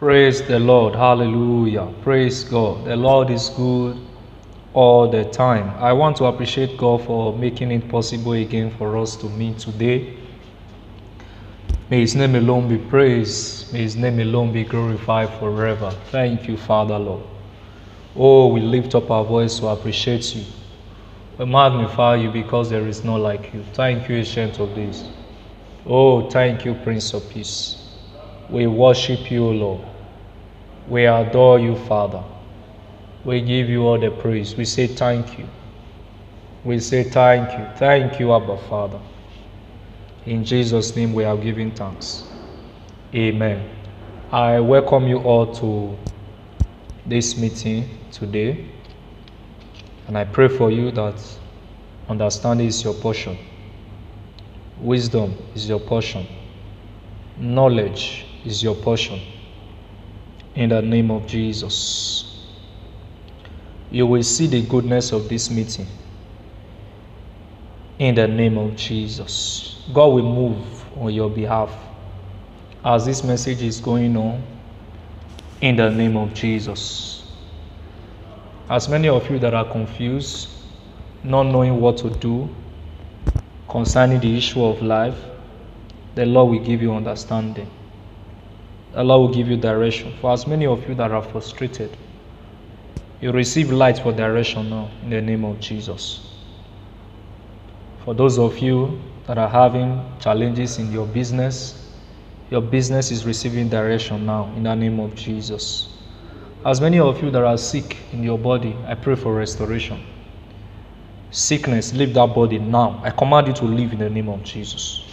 Praise the Lord. Hallelujah. Praise God. The Lord is good all the time. I want to appreciate God for making it possible again for us to meet today. May his name alone be praised. May his name alone be glorified forever. Thank you, Father Lord. Oh, we lift up our voice to appreciate you. We magnify you because there is none like you. Thank you, Ancient of Days. Oh, thank you, Prince of Peace. We worship you, Lord. We adore you, Father. We give you all the praise. We say thank you. We say thank you. Thank you, Abba Father. In Jesus' name we are giving thanks. Amen. I welcome you all to this meeting today. And I pray for you that understanding is your portion. Wisdom is your portion. Knowledge is your portion. In the name of Jesus. You will see the goodness of this meeting. In the name of Jesus. God will move on your behalf as this message is going on, in the name of Jesus. As many of you that are confused, not knowing what to do concerning the issue of life, the Lord will give you understanding. The Lord will give you direction. For as many of you that are frustrated, you receive light for direction now, in the name of Jesus. For those of you that are having challenges in your business is receiving direction now, in the name of Jesus. As many of you that are sick in your body, I pray for restoration. Sickness, leave that body now. I command you to leave, in the name of Jesus.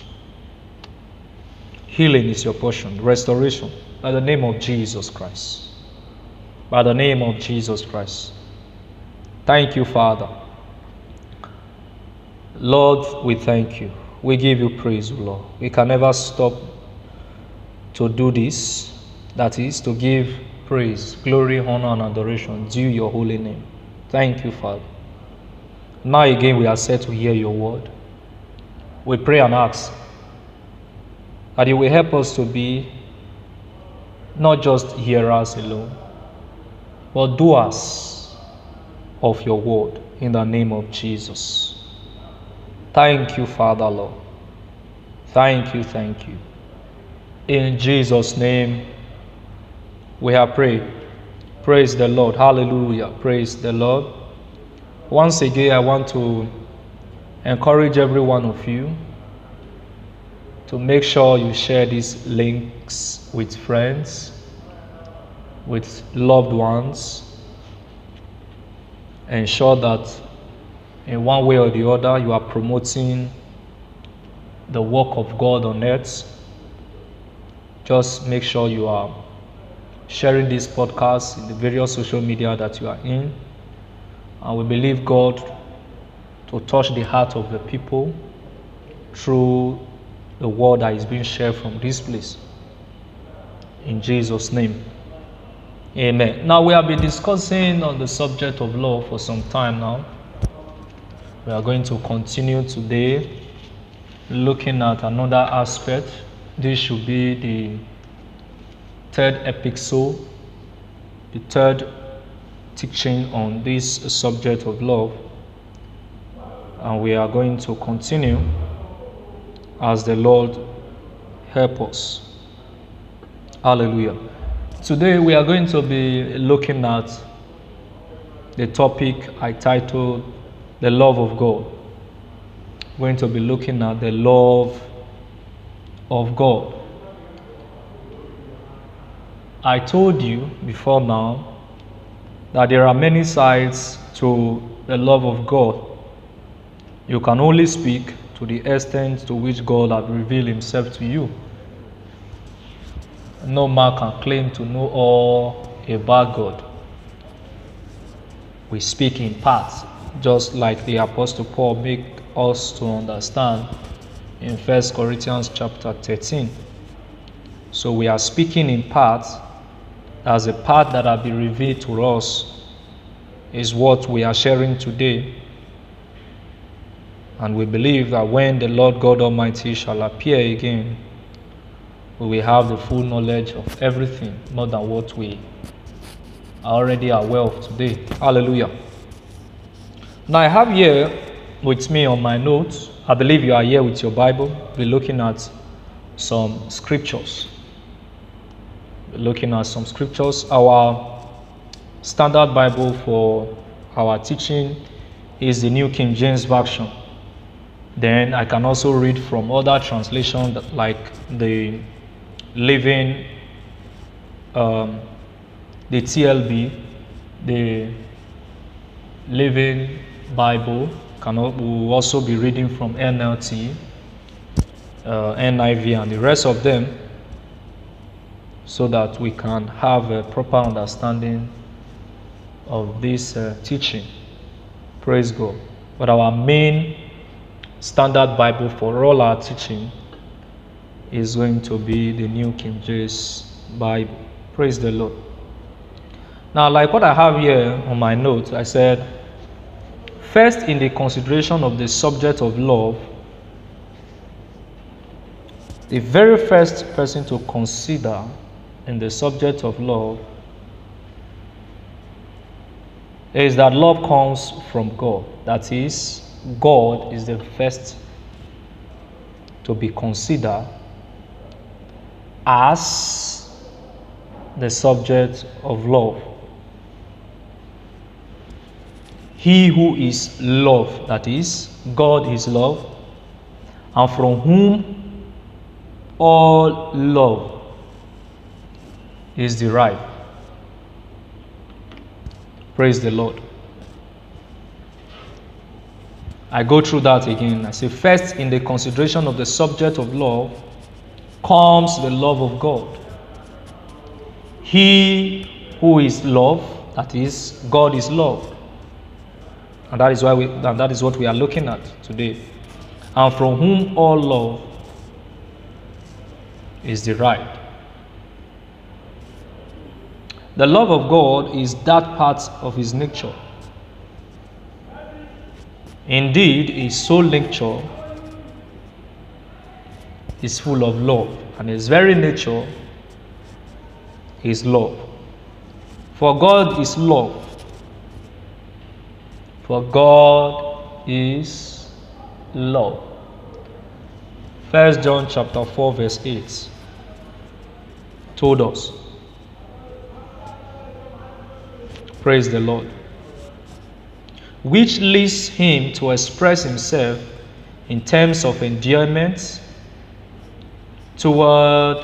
Healing is your portion, restoration, by the name of Jesus Christ. By the name of Jesus Christ. Thank you, Father. Lord, we thank you. We give you praise, Lord. We can never stop to do this, that is, to give praise, glory, honor, and adoration due your holy name. Thank you, Father. Now again, we are set to hear your word. We pray and ask that you will help us to be not just hearers alone, but doers of your word, in the name of Jesus. Thank you, Father, Lord. Thank you, thank you. In Jesus' name, we have prayed. Praise the Lord. Hallelujah. Praise the Lord. Once again, I want to encourage every one of you to make sure you share these links with friends, with loved ones. Ensure that in one way or the other, you are promoting the work of God on earth. Just make sure you are sharing this podcast in the various social media that you are in. And we believe God to touch the heart of the people through the word that is being shared from this place. In Jesus' name. Amen. Now, we have been discussing on the subject of love for some time now. We are going to continue today looking at another aspect. This should be the third episode, the third teaching on this subject of love. And we are going to continue as the Lord help us. Hallelujah. Today we are going to be looking at the topic I titled The Love of God. We're going to be looking at the love of God. I told you before now that there are many sides to the love of God. You can only speak to the extent to which God has revealed himself to you. No man can claim to know all about God. We speak in parts. Just like the Apostle Paul make us to understand in 1 Corinthians chapter 13. So we are speaking in parts, as a part that has been revealed to us is what we are sharing today. And we believe that when the Lord God Almighty shall appear again, we will have the full knowledge of everything, more than what we are already aware of today. Hallelujah. Now I have here with me on my notes, I believe you are here with your Bible. We're looking at some scriptures. Our standard Bible for our teaching is the New King James Version. Then I can also read from other translations like the Living, the TLB, the Living Bible. We'll also be reading from NLT, NIV, and the rest of them, so that we can have a proper understanding of this teaching. Praise God. But our main standard Bible for all our teaching is going to be the New King James Bible. Praise the Lord. Now, like what I have here on my notes, I said, first, in the consideration of the subject of love, the very first person to consider in the subject of love is that love comes from God. That is, God is the first to be considered as the subject of love. He who is love, that is, God is love, and from whom all love is derived. Praise the Lord. I go through that again. I say, first, in the consideration of the subject of love comes the love of God. He who is love, that is, God is love. And that is why that is what we are looking at today. And from whom all love is derived. The love of God is that part of his nature. Indeed, his soul nature is full of love, and his very nature is love. For God is love. For God is love. 1 John chapter 4 verse 8 told us. Praise the Lord. Which leads him to express himself in terms of endearment toward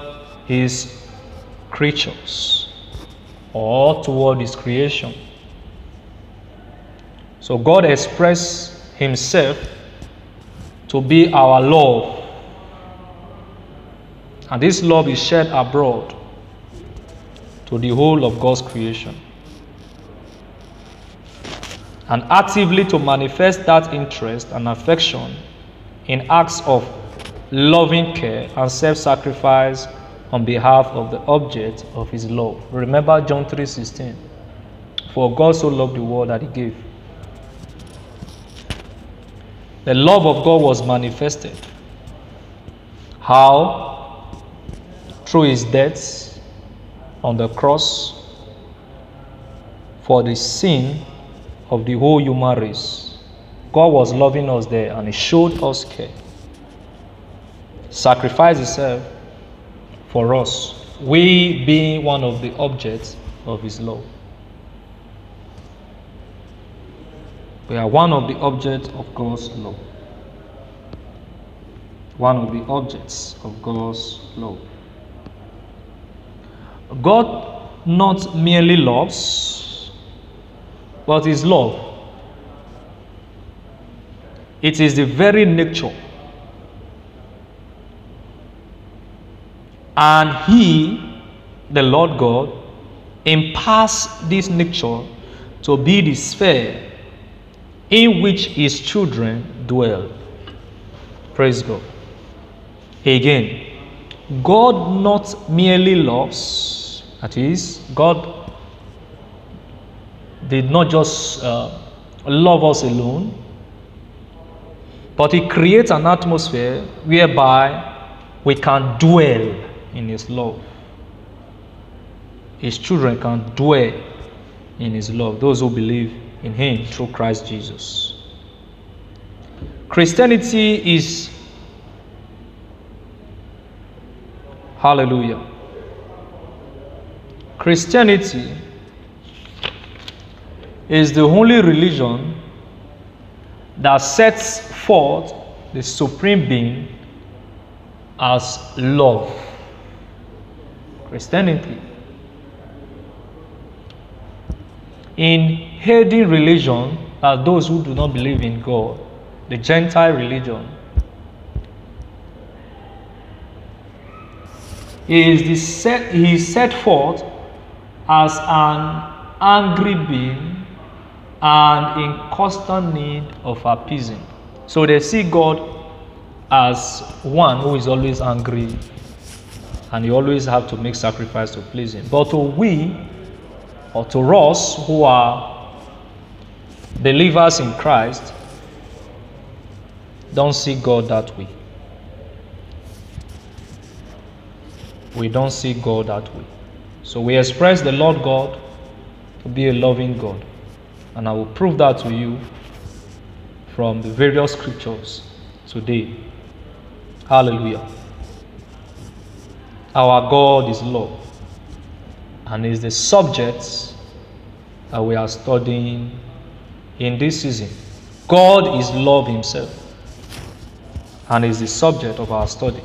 his creatures or toward his creation. So God expressed himself to be our love. And this love is shed abroad to the whole of God's creation. And actively to manifest that interest and affection in acts of loving care and self-sacrifice on behalf of the object of his love. Remember John 3:16. For God so loved the world that he gave. The love of God was manifested. How? Through his death on the cross for the sin of the whole human race. God was loving us there, and he showed us care. Sacrificed himself for us, we being one of the objects of his love. We are one of the objects of God's love. One of the objects of God's love. God not merely loves, but is love. It is the very nature. And he, the Lord God, imparts this nature to be the sphere in which his children dwell. Praise God. Again, God not merely loves, that is, God did not just love us alone, but he creates an atmosphere whereby we can dwell in his love. His children can dwell in his love, those who believe in him through Christ Jesus. Christianity is, hallelujah, Christianity is the only religion that sets forth the supreme being as love. Christianity. In heathen religion are those who do not believe in God, the Gentile religion. He is set forth as an angry being and in constant need of appeasing. So they see God as one who is always angry and you always have to make sacrifice to please him. But to us who are believers in Christ, don't see God that way. We don't see God that way. So we express the Lord God to be a loving God. And I will prove that to you from the various scriptures today. Hallelujah. Our God is love, and is the subject that we are studying in this season. God is love himself, and is the subject of our study.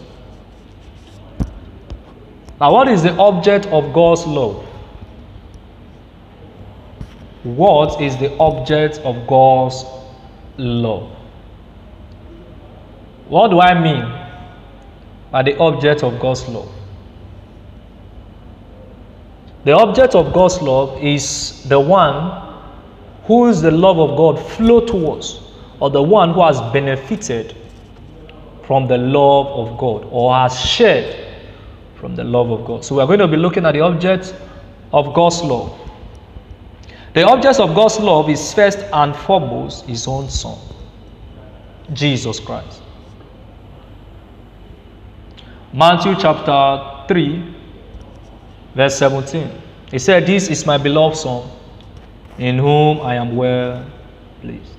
Now, what is the object of God's love? What is the object of God's love? What do I mean by the object of God's love? The object of God's love is the one who is the love of God flow towards, or the one who has benefited from the love of God, or has shared from the love of God. So we are going to be looking at the object of God's love. The object of God's love is first and foremost his own Son, Jesus Christ. Matthew chapter 3, verse 17. He said, "This is my beloved Son, in whom I am well pleased."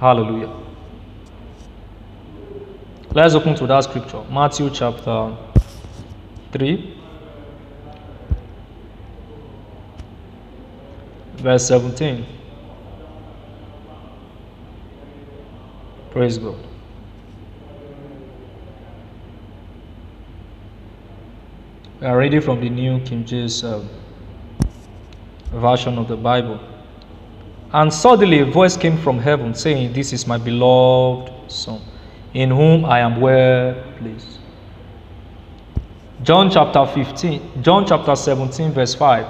Hallelujah. Let's open to that scripture. Matthew chapter 3, verse 17. Praise God. We are reading from the New King James version of the Bible. "And suddenly a voice came from heaven saying, 'This is my beloved Son, in whom I am well pleased.'" John chapter 17, verse 5.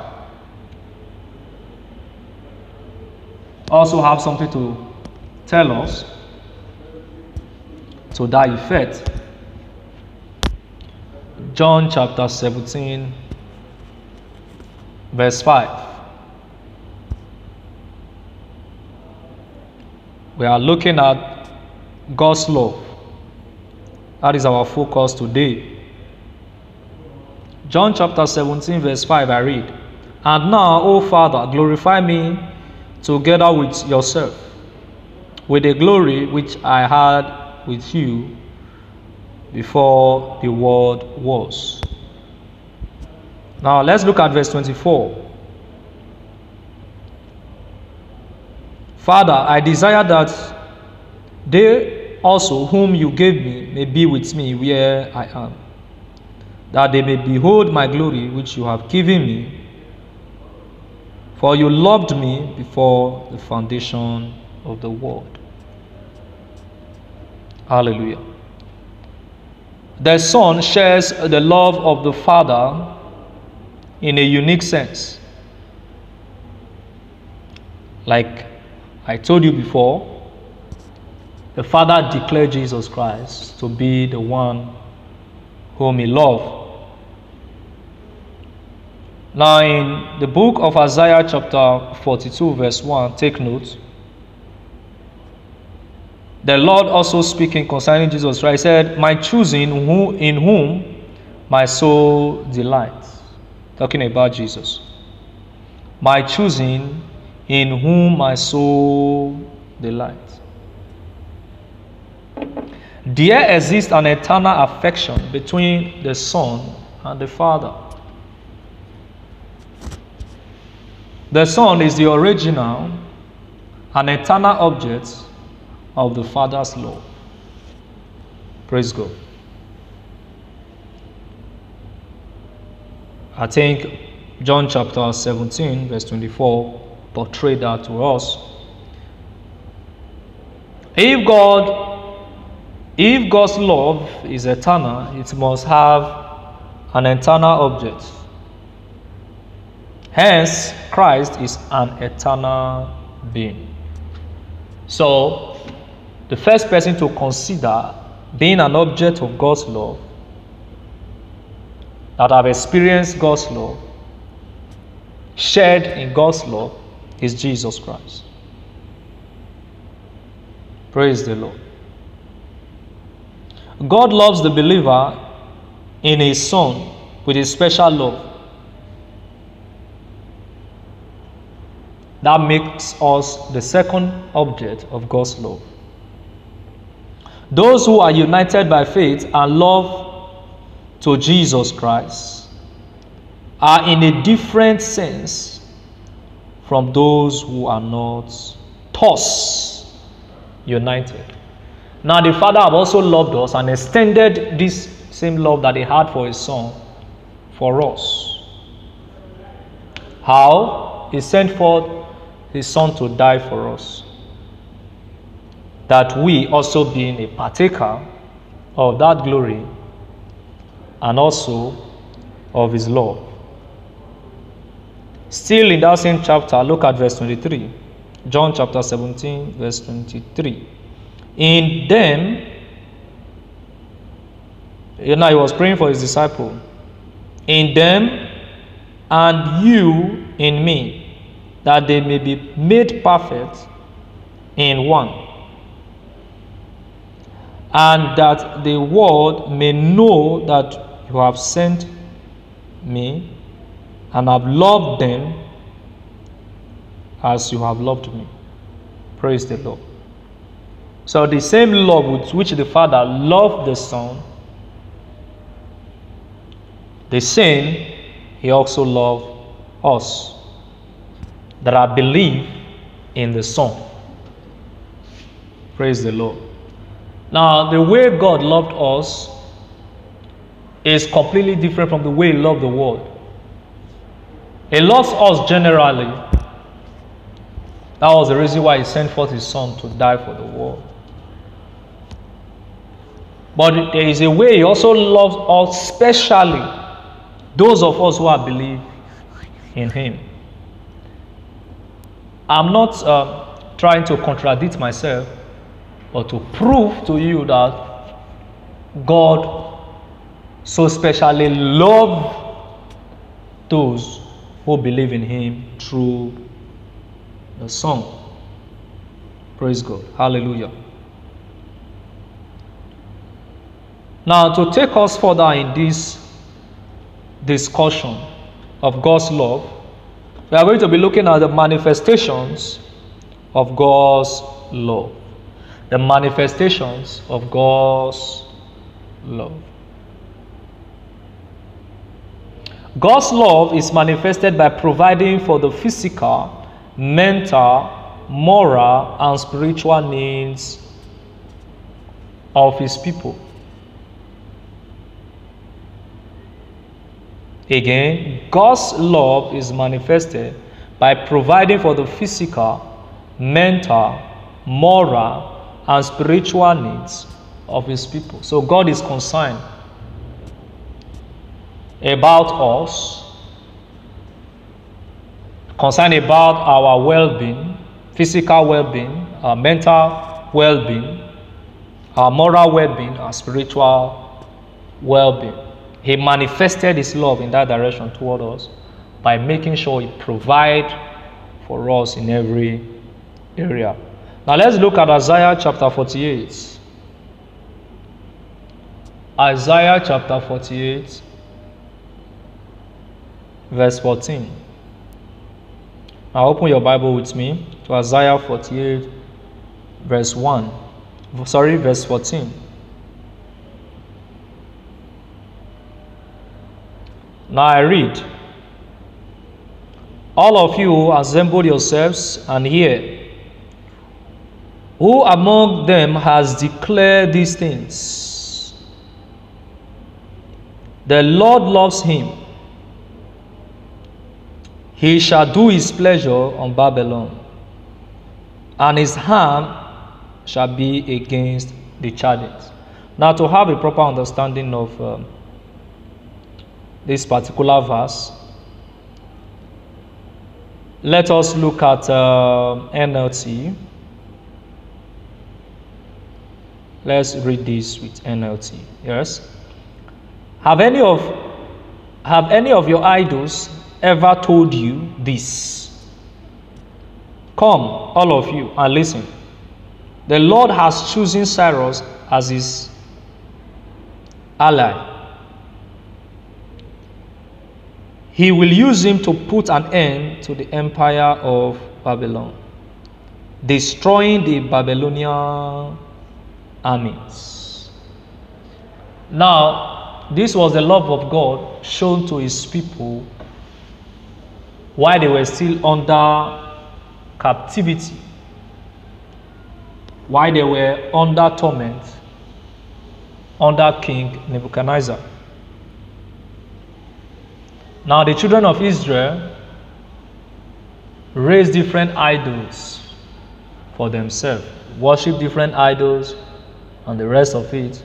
Also have something to tell us to that effect. John chapter 17, verse 5. We are looking at God's love. That is our focus today. John chapter 17, verse 5, I read, "And now, O Father, glorify me together with yourself, with the glory which I had with you before the world was." Now let's look at verse 24. "Father, I desire that they also whom you gave me may be with me where I am, that they may behold my glory which you have given me, for you loved me before the foundation of the world." Hallelujah. The Son shares the love of the Father in a unique sense. Like I told you before, the Father declared Jesus Christ to be the one whom he loved. Now in the book of Isaiah chapter 42 verse 1, take note. The Lord also speaking concerning Jesus Christ said, my choosing, in whom my soul delights. Talking about Jesus. My choosing, in whom my soul delights. There exists an eternal affection between the Son and the Father. The Son is the original and eternal object of the Father's love. Praise God. I think John chapter 17 verse 24 portrayed that to us. If God's love is eternal, it must have an eternal object. Hence, Christ is an eternal being. So, the first person to consider being an object of God's love, that have experienced God's love, shared in God's love, is Jesus Christ. Praise the Lord. God loves the believer in His Son with a special love that makes us the second object of God's love. Those who are united by faith and love to Jesus Christ are in a different sense from those who are not thus united. Now the Father have also loved us and extended this same love that He had for His Son for us. How? He sent forth His Son to die for us, that we also being a partaker of that glory and also of His love. Still in that same chapter, look at verse 23. John chapter 17 verse 23. In them, you know, He was praying for His disciple. In them and you in me, that they may be made perfect in one, and that the world may know that you have sent me and have loved them as you have loved me. Praise the Lord. So the same love with which the Father loved the Son, the same He also loved us that I believe in the Son. Praise the Lord. Now, the way God loved us is completely different from the way He loved the world. He loves us generally. That was the reason why He sent forth His Son to die for the world. But there is a way He also loves us specially, those of us who have believed in Him. I'm not trying to contradict myself, but to prove to you that God so specially loved those who believe in Him through the Son. Praise God. Hallelujah. Now, to take us further in this discussion of God's love, we are going to be looking at the manifestations of God's love. The manifestations of God's love. God's love is manifested by providing for the physical, mental, moral, and spiritual needs of His people. Again, God's love is manifested by providing for the physical, mental, moral, and spiritual needs of His people. So God is concerned about us, concerned about our well-being, physical well-being, our mental well-being, our moral well-being, our spiritual well-being. He manifested His love in that direction toward us by making sure He provides for us in every area. Now let's look at Isaiah chapter 48. Isaiah chapter 48, verse 14. Now open your Bible with me to Isaiah 48, verse 14. Now I read, all of you assemble yourselves and hear. Who among them has declared these things? The Lord loves him. He shall do his pleasure on Babylon, and his hand shall be against the chariots. Now, to have a proper understanding of this particular verse, let us look at NLT. Let's read this with NLT. Yes. Have any of your idols ever told you this? Come, all of you, and listen. The Lord has chosen Cyrus as his ally. He will use him to put an end to the empire of Babylon, destroying the Babylonian armies. Now, this was the love of God shown to his people while they were still under captivity, while they were under torment, under King Nebuchadnezzar. Now the children of Israel raised different idols for themselves, worship different idols and the rest of it.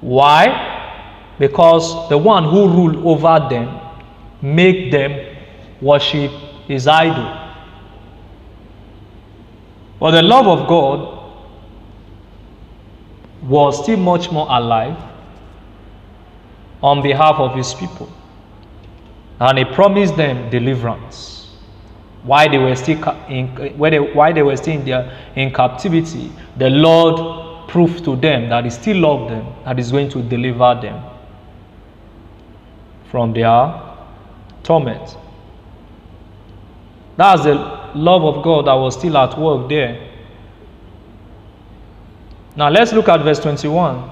Why? Because the one who ruled over them made them worship his idol. But the love of God was still much more alive on behalf of his people. And he promised them deliverance while they were still in captivity. The Lord proved to them that he still loved them, that he's going to deliver them from their torment. That's the love of God that was still at work there. Now let's look at verse 21.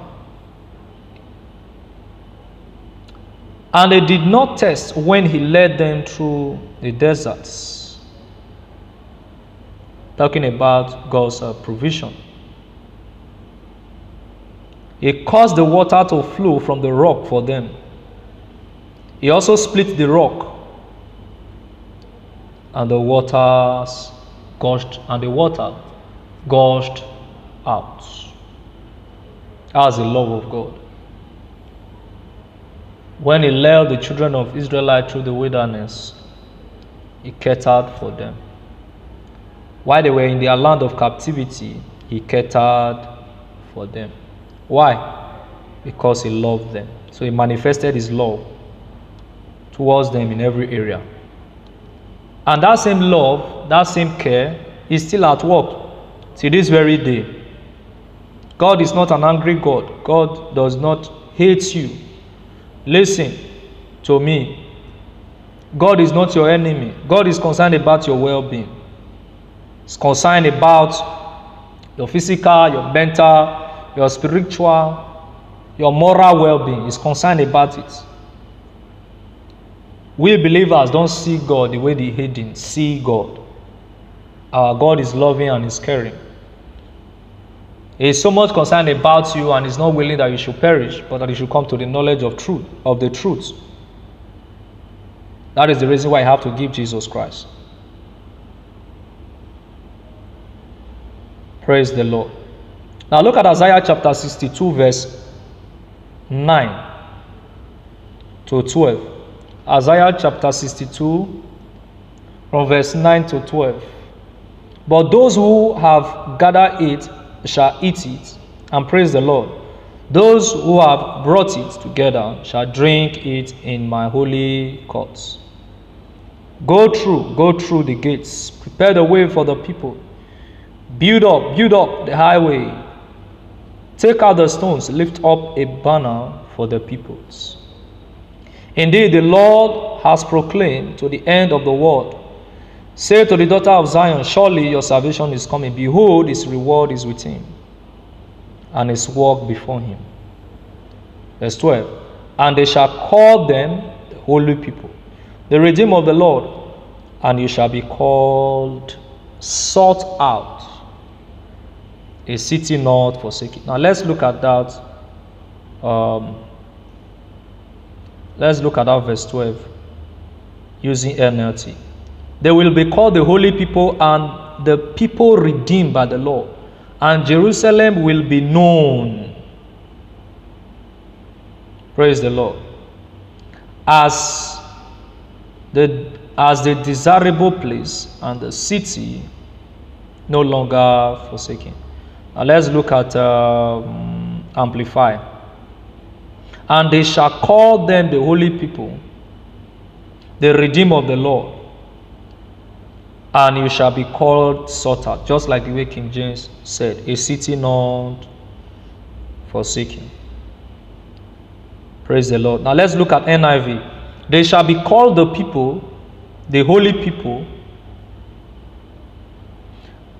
And they did not test when he led them through the deserts. Talking about God's provision. He caused the water to flow from the rock for them. He also split the rock, and the water gushed out. As the love of God. When he led the children of Israel through the wilderness, he catered for them. While they were in their land of captivity, he catered for them. Why? Because he loved them. So he manifested his love towards them in every area. And that same love, that same care is still at work till this very day. God is not an angry God. God does not hate you. Listen to me. God is not your enemy. God is concerned about your well-being. He's concerned about your physical, your mental, your spiritual, your moral well-being. He's concerned about it. We believers don't see God the way the heathen see God. Our God is loving and is caring. He is so much concerned about you and is not willing that you should perish, but that you should come to the knowledge of truth, of the truth. That is the reason why I have to give Jesus Christ. Praise the Lord. Now look at Isaiah chapter 62, verse 9 to 12. Isaiah chapter 62, from verse 9 to 12. But those who have gathered it shall eat it and praise the Lord. Those who have brought it together shall drink it in my holy courts. Go through the gates. Prepare the way for the people. Build up the highway. Take out the stones, lift up a banner for the peoples. Indeed, the Lord has proclaimed to the end of the world. Say to the daughter of Zion, surely your salvation is coming. Behold, his reward is with him, and his work before him. Verse 12. And they shall call them the holy people, the redeemed of the Lord, and you shall be called sought out, a city not forsaken. Now let's look at that. Let's look at that verse 12 using NLT. They will be called the holy people and the people redeemed by the Lord, and Jerusalem will be known. Praise the Lord. As the desirable place and the city no longer forsaken. Now let's look at Amplify. And they shall call them the holy people, the redeemed of the Lord, and you shall be called sought out, just like the way King James said, a city not forsaken. Praise the Lord. Now let's look at NIV. They shall be called the people, the holy people,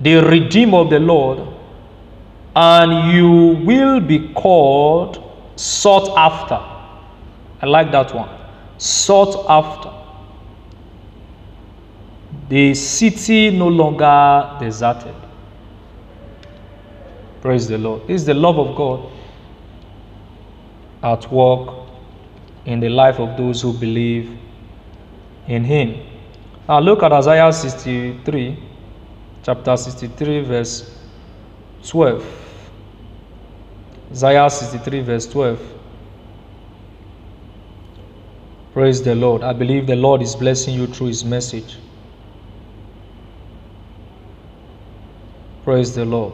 the redeemed of the Lord, and you will be called sought after. I like that one. Sought after. The city no longer deserted. Praise the Lord. This is the love of God at work in the life of those who believe in him. Now look at Isaiah 63, chapter 63, verse 12. Isaiah 63 verse 12. Praise the Lord. I believe the Lord is blessing you through his message. Praise the Lord.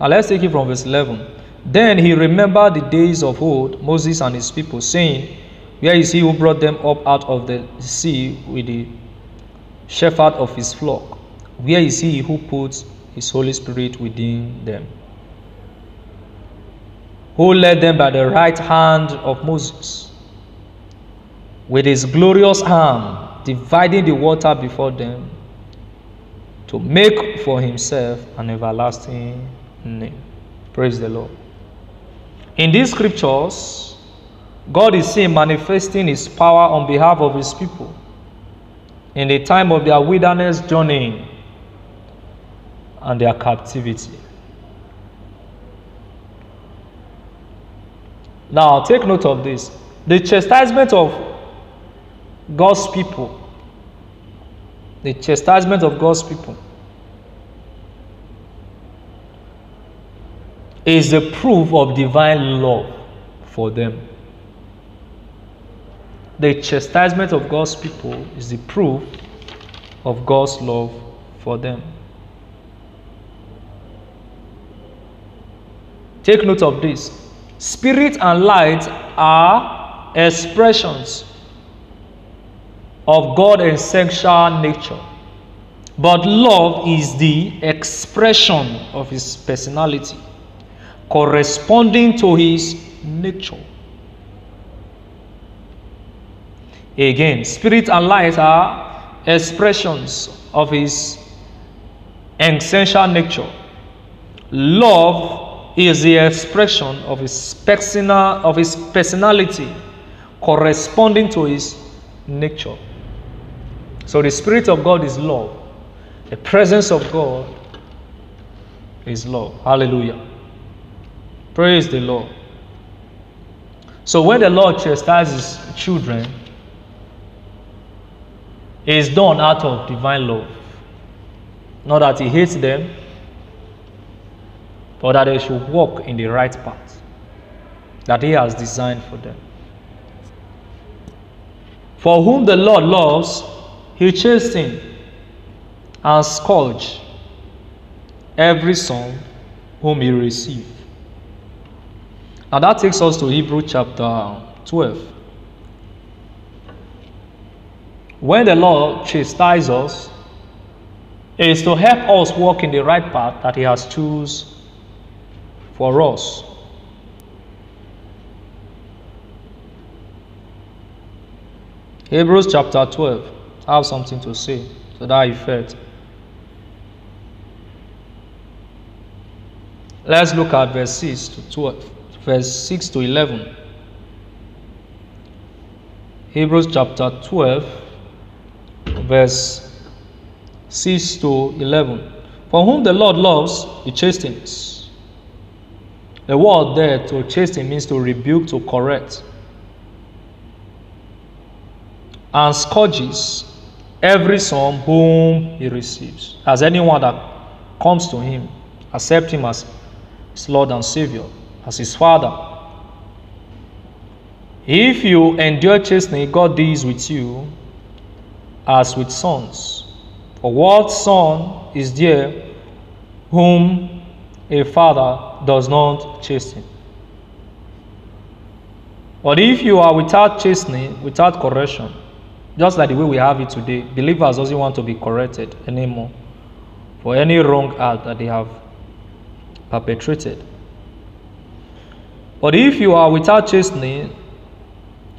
Now let's take it from verse 11. Then he remembered the days of old, Moses and his people, saying, where is he who brought them up out of the sea with the shepherd of his flock? Where is he who puts his Holy Spirit within them? Who led them by the right hand of Moses, with his glorious arm, dividing the water before them, to make for himself an everlasting name. Praise the Lord. In these scriptures, God is seen manifesting his power on behalf of his people in the time of their wilderness journey and their captivity. Now, take note of this. The chastisement of God's people. The chastisement of God's people is the proof of divine love for them. The chastisement of God's people is the proof of God's love for them. Take note of this. Spirit and light are expressions of God's essential nature, but love is the expression of his personality corresponding to his nature. Again, spirit and light are expressions of his essential nature. Love is the expression of his personality corresponding to his nature. So the Spirit of God is love. The presence of God is love. Hallelujah. Praise the Lord. So when the Lord chastises children, it is done out of divine love. Not that he hates them, but that they should walk in the right path that he has designed for them. For whom the Lord loves, he chastens and scourges every son whom he receives. And that takes us to Hebrews chapter 12. When the Lord chastises us, is to help us walk in the right path that he has chosen for us. Hebrews chapter 12, I have something to say to that effect. Let's look at verse 6 to 12, verse 6 to 11. Hebrews chapter 12, verse 6 to 11. For whom the Lord loves, he chastens. The word there, to chasten, means to rebuke, to correct. And scourges every son whom he receives, as anyone that comes to him, accept him as his Lord and Savior, as his Father. If you endure chastening, God deals with you as with sons. For what son is there whom a father does not chasten? But if you are without chastening, without correction, just like the way we have it today, believers doesn't want to be corrected anymore for any wrong act that they have perpetrated. But if you are without chastening,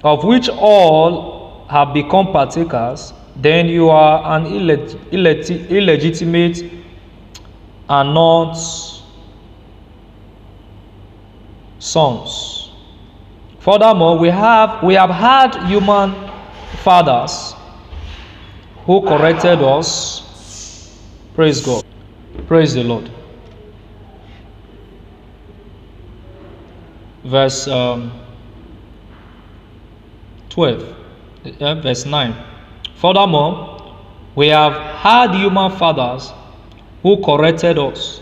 of which all have become partakers, then you are an illegitimate and not sons. Furthermore, we have had human fathers who corrected us. Praise God. Praise the Lord. Verse 12, verse 9. Furthermore, we have had human fathers who corrected us,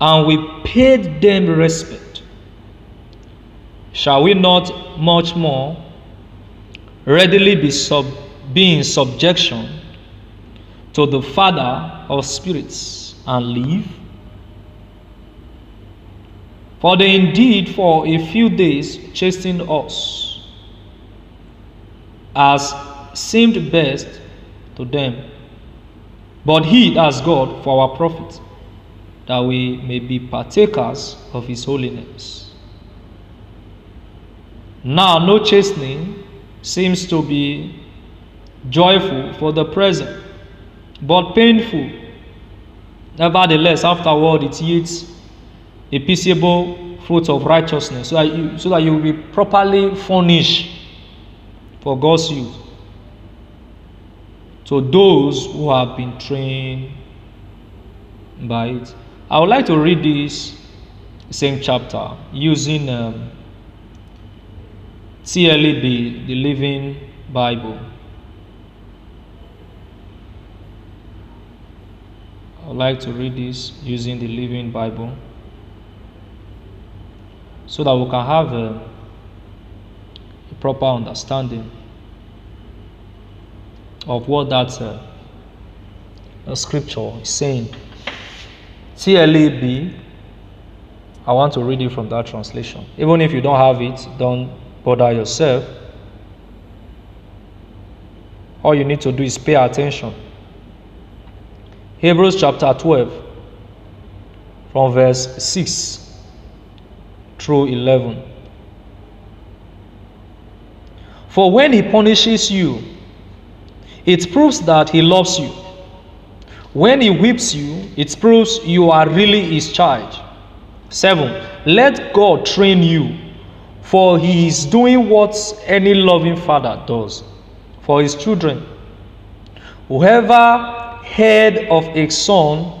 and we paid them respect. Shall we not much more readily be in subjection to the Father of spirits and live? For they indeed for a few days chastened us, as seemed best to them, but he, as God, for our profit, that we may be partakers of his holiness. Now no chastening seems to be joyful for the present, but painful. Nevertheless, afterward it yields a peaceable fruit of righteousness, so that you will be properly furnished for God's use, to those who have been trained by it. I would like to read this same chapter using TLEB, the Living Bible. I would like to read this using the Living Bible so that we can have a proper understanding of what that scripture is saying. TLEB, I want to read it from that translation. Even if you don't have it, don't bother yourself. All you need to do is pay attention. Hebrews chapter 12, from verse 6 through 11. For when he punishes you, it proves that he loves you. When he whips you, it proves you are really his child. 7. Let God train you, for he is doing what any loving father does for his children. Whoever heard of a son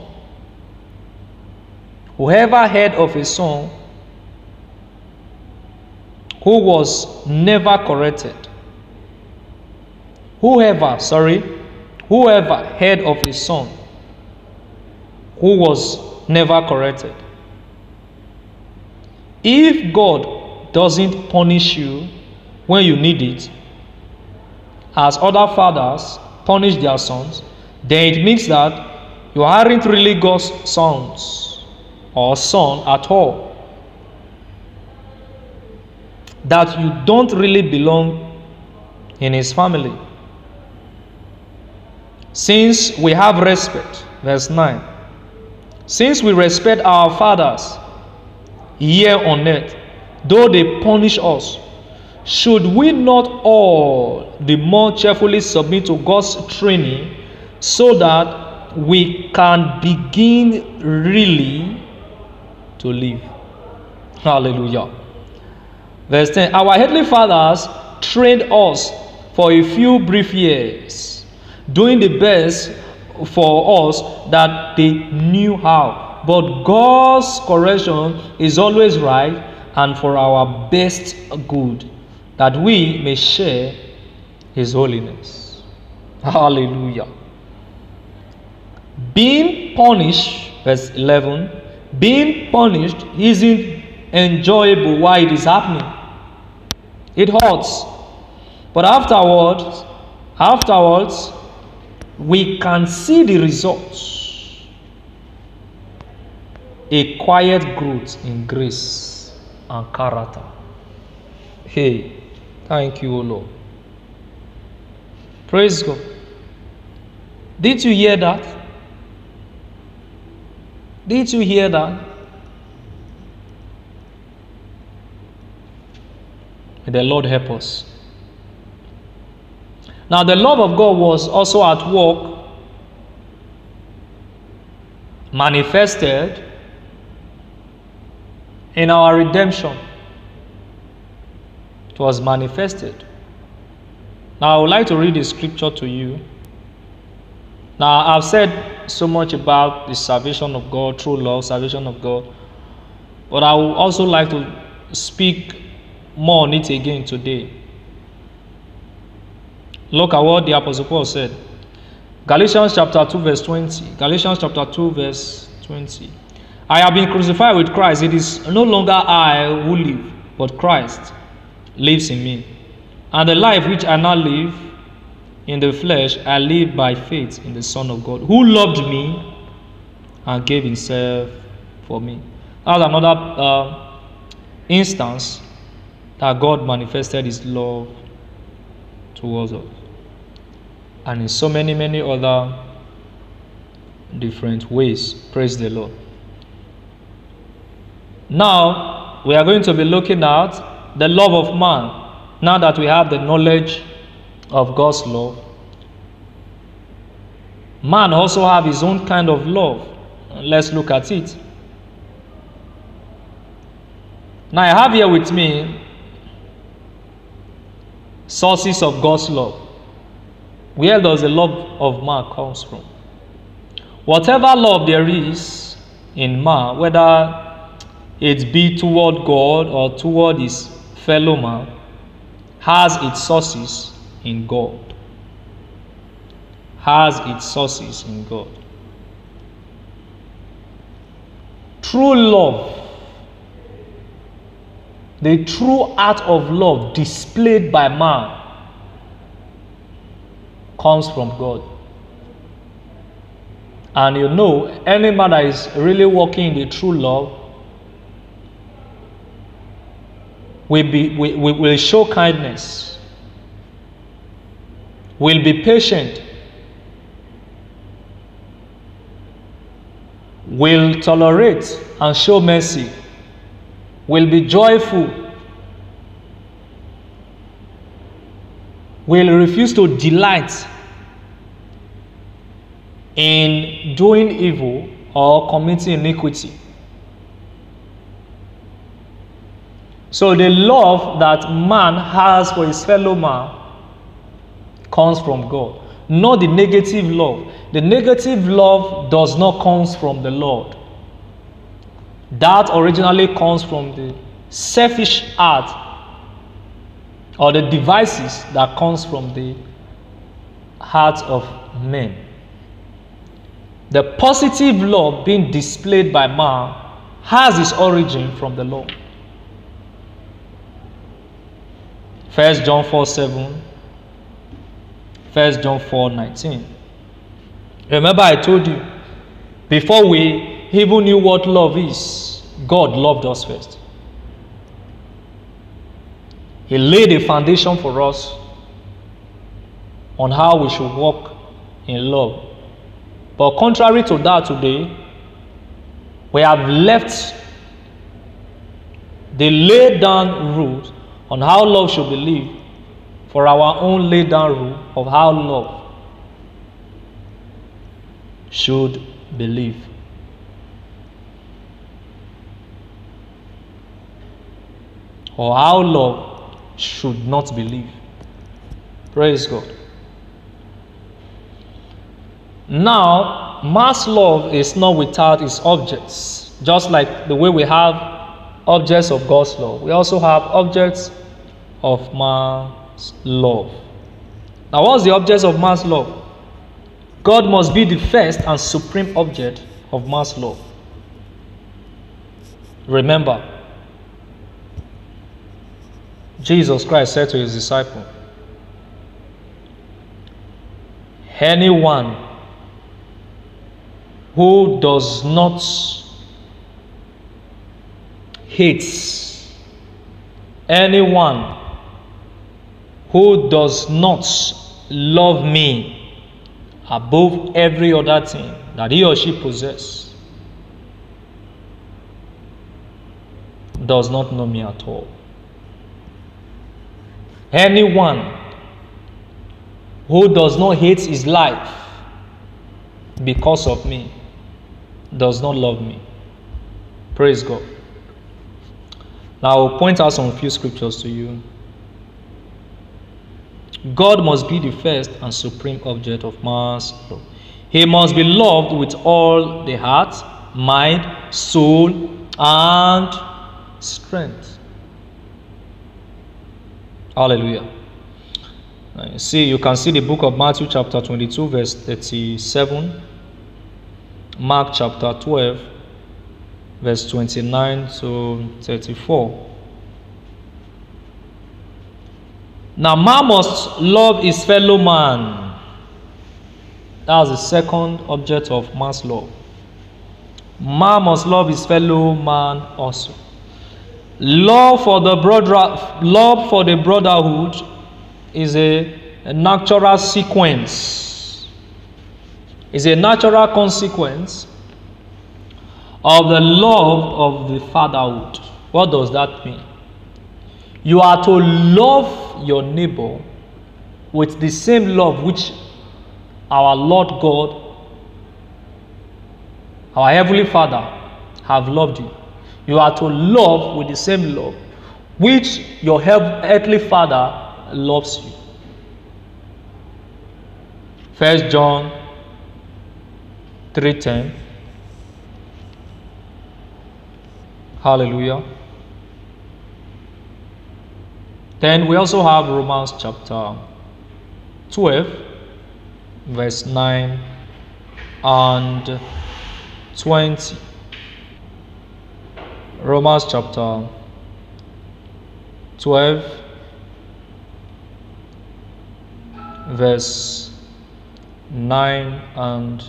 who was never corrected, whoever heard of his son who was never corrected. If God doesn't punish you when you need it, as other fathers punish their sons, then it means that you aren't really God's sons or son at all, that you don't really belong in his family. Since we have respect, verse 9, since we respect our fathers here on earth, though they punish us, should we not all the more cheerfully submit to God's training, so that we can begin really to live? Hallelujah. Verse 10, our heavenly fathers trained us for a few brief years, doing the best for us that they knew how. But God's correction is always right and for our best good, that we may share His holiness. Hallelujah. Being punished, verse 11, being punished isn't enjoyable while it is happening. It hurts. But afterwards, we can see the results. A quiet growth in grace and character. Hey, thank you, O Lord. Praise God. Did you hear that? Did you hear that? May the Lord help us. Now, the love of God was also at work, manifested in our redemption. It was manifested. Now, I would like to read the scripture to you. Now, I've said so much about the salvation of God, true love, salvation of God, but I would also like to speak more on it again today. Look at what the Apostle Paul said. Galatians chapter 2 verse 20. Galatians chapter 2 verse 20. I have been crucified with Christ. It is no longer I who live, but Christ lives in me. And the life which I now live in the flesh, I live by faith in the Son of God, who loved me and gave himself for me. That's another instance that God manifested his love towards us. And in so many, many other different ways. Praise the Lord. Now, we are going to be looking at the love of man. Now that we have the knowledge of God's love, man also have his own kind of love. Let's look at it. Now, I have here with me sources of God's love. Where does the love of man comes from? Whatever love there is in man, whether it be toward God or toward his fellow man, has its sources in God. Has its sources in God. True love, the true art of love displayed by man, comes from God. And you know, any man that is really walking in the true love will show kindness, will be patient, will tolerate and show mercy, will be joyful, will refuse to delight in doing evil or committing iniquity. So the love that man has for his fellow man comes from God, not the negative love. The negative love does not come from the Lord. That originally comes from the selfish art or the devices that comes from the heart of men. The positive love being displayed by man has its origin from the Lord. 1 John 4:7, 1 John 4:19. Remember, I told you, before we even knew what love is, God loved us first. He laid a foundation for us on how we should walk in love. But contrary to that, today, we have left the laid down rules on how love should be lived for our own laid down rule of how love should be lived. Or how love should not be lived. Praise God. Now, mass love is not without its objects. Just like the way we have objects of God's love, we also have objects of mass love. Now, what's the objects of mass love? God must be the first and supreme object of mass love. Remember, Jesus Christ said to his disciples, anyone who does not hate, anyone who does not love me above every other thing that he or she possesses, does not know me at all. Anyone who does not hate his life because of me does not love me. Praise God. Now I will point out some few scriptures to you. God must be the first and supreme object of man's love. He must be loved with all the heart, mind, soul, and strength. Hallelujah. Now you can see the book of Matthew chapter 22 verse 37, Mark chapter 12 verse 29 to 34. Now man must love his fellow man. That's the second object of man's love. Man must love his fellow man also. Love for the brotherhood is a natural sequence, is a natural consequence of the love of the fatherhood. What does that mean? You are to love your neighbor with the same love which our Lord God, our Heavenly Father, have loved you. You are to love with the same love which your earthly father loves you. 1 John 3:10. Hallelujah. Then we also have Romans chapter 12, verse 9 and 20. Romans chapter 12 verse 9 and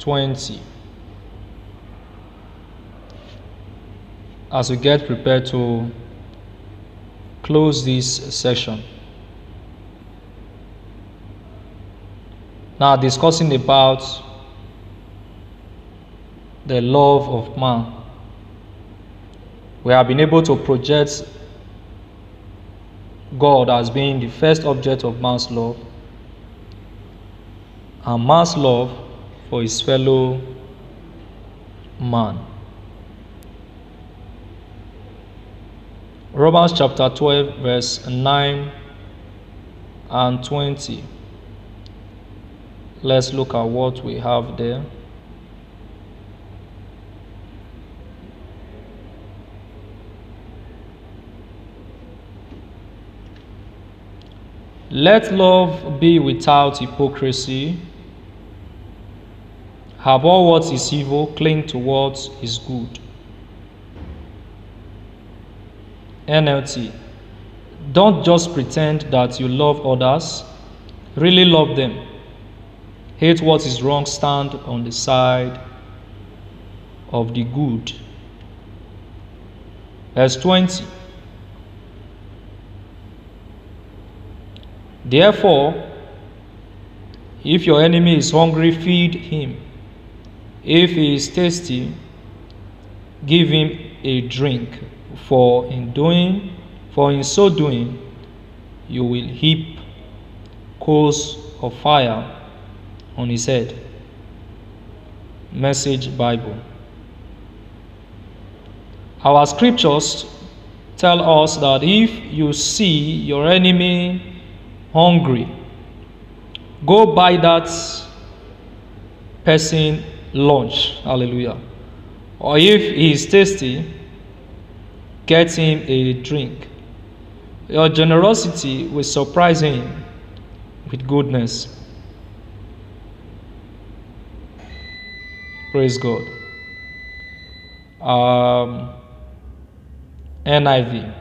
20. As we get prepared to close this session, now discussing about the love of man, we have been able to project God as being the first object of man's love, and man's love for his fellow man. Romans chapter 12 verse 9 and 20. Let's look at what we have there. Let love be without hypocrisy. Abhor what is evil, cling to what is good. NLT. Don't just pretend that you love others, really love them. Hate what is wrong, stand on the side of the good. Verse 20. Therefore, If your enemy is hungry, feed him. If he is thirsty, give him a drink, for in so doing, you will heap coals of fire on his head. Message Bible. Our scriptures tell us that if you see your enemy hungry, go buy that person lunch. Hallelujah. Or if he is thirsty, get him a drink. Your generosity will surprise him with goodness. Praise God. NIV.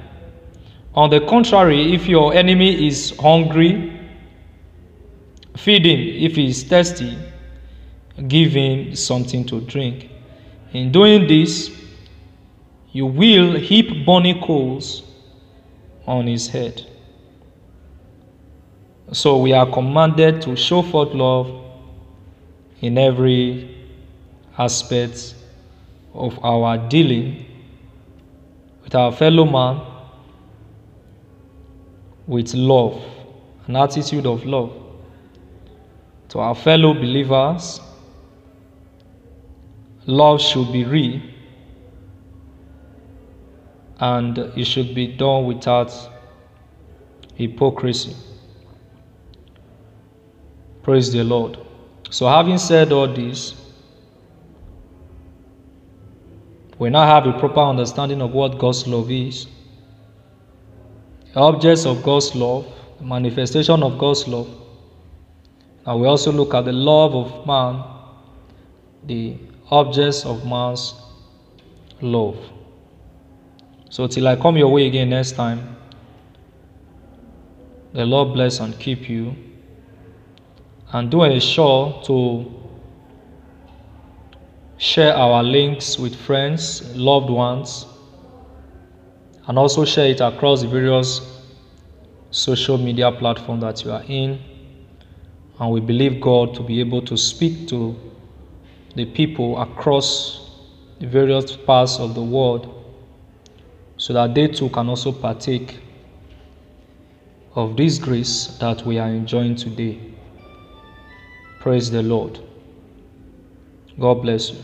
On the contrary, if your enemy is hungry, feed him. If he is thirsty, give him something to drink. In doing this, you will heap burning coals on his head. So we are commanded to show forth love in every aspect of our dealing with our fellow man, with love, an attitude of love to our fellow believers. Love should be real, and it should be done without hypocrisy. Praise the Lord. So having said all this, we now have a proper understanding of what God's love is, the objects of God's love, the manifestation of God's love. And we also look at the love of man, the objects of man's love. So till I come your way again next time, the Lord bless and keep you, and do ensure to share our links with friends, loved ones, and also share it across the various social media platforms that you are in. And we believe God to be able to speak to the people across the various parts of the world, so that they too can also partake of this grace that we are enjoying today. Praise the Lord. God bless you.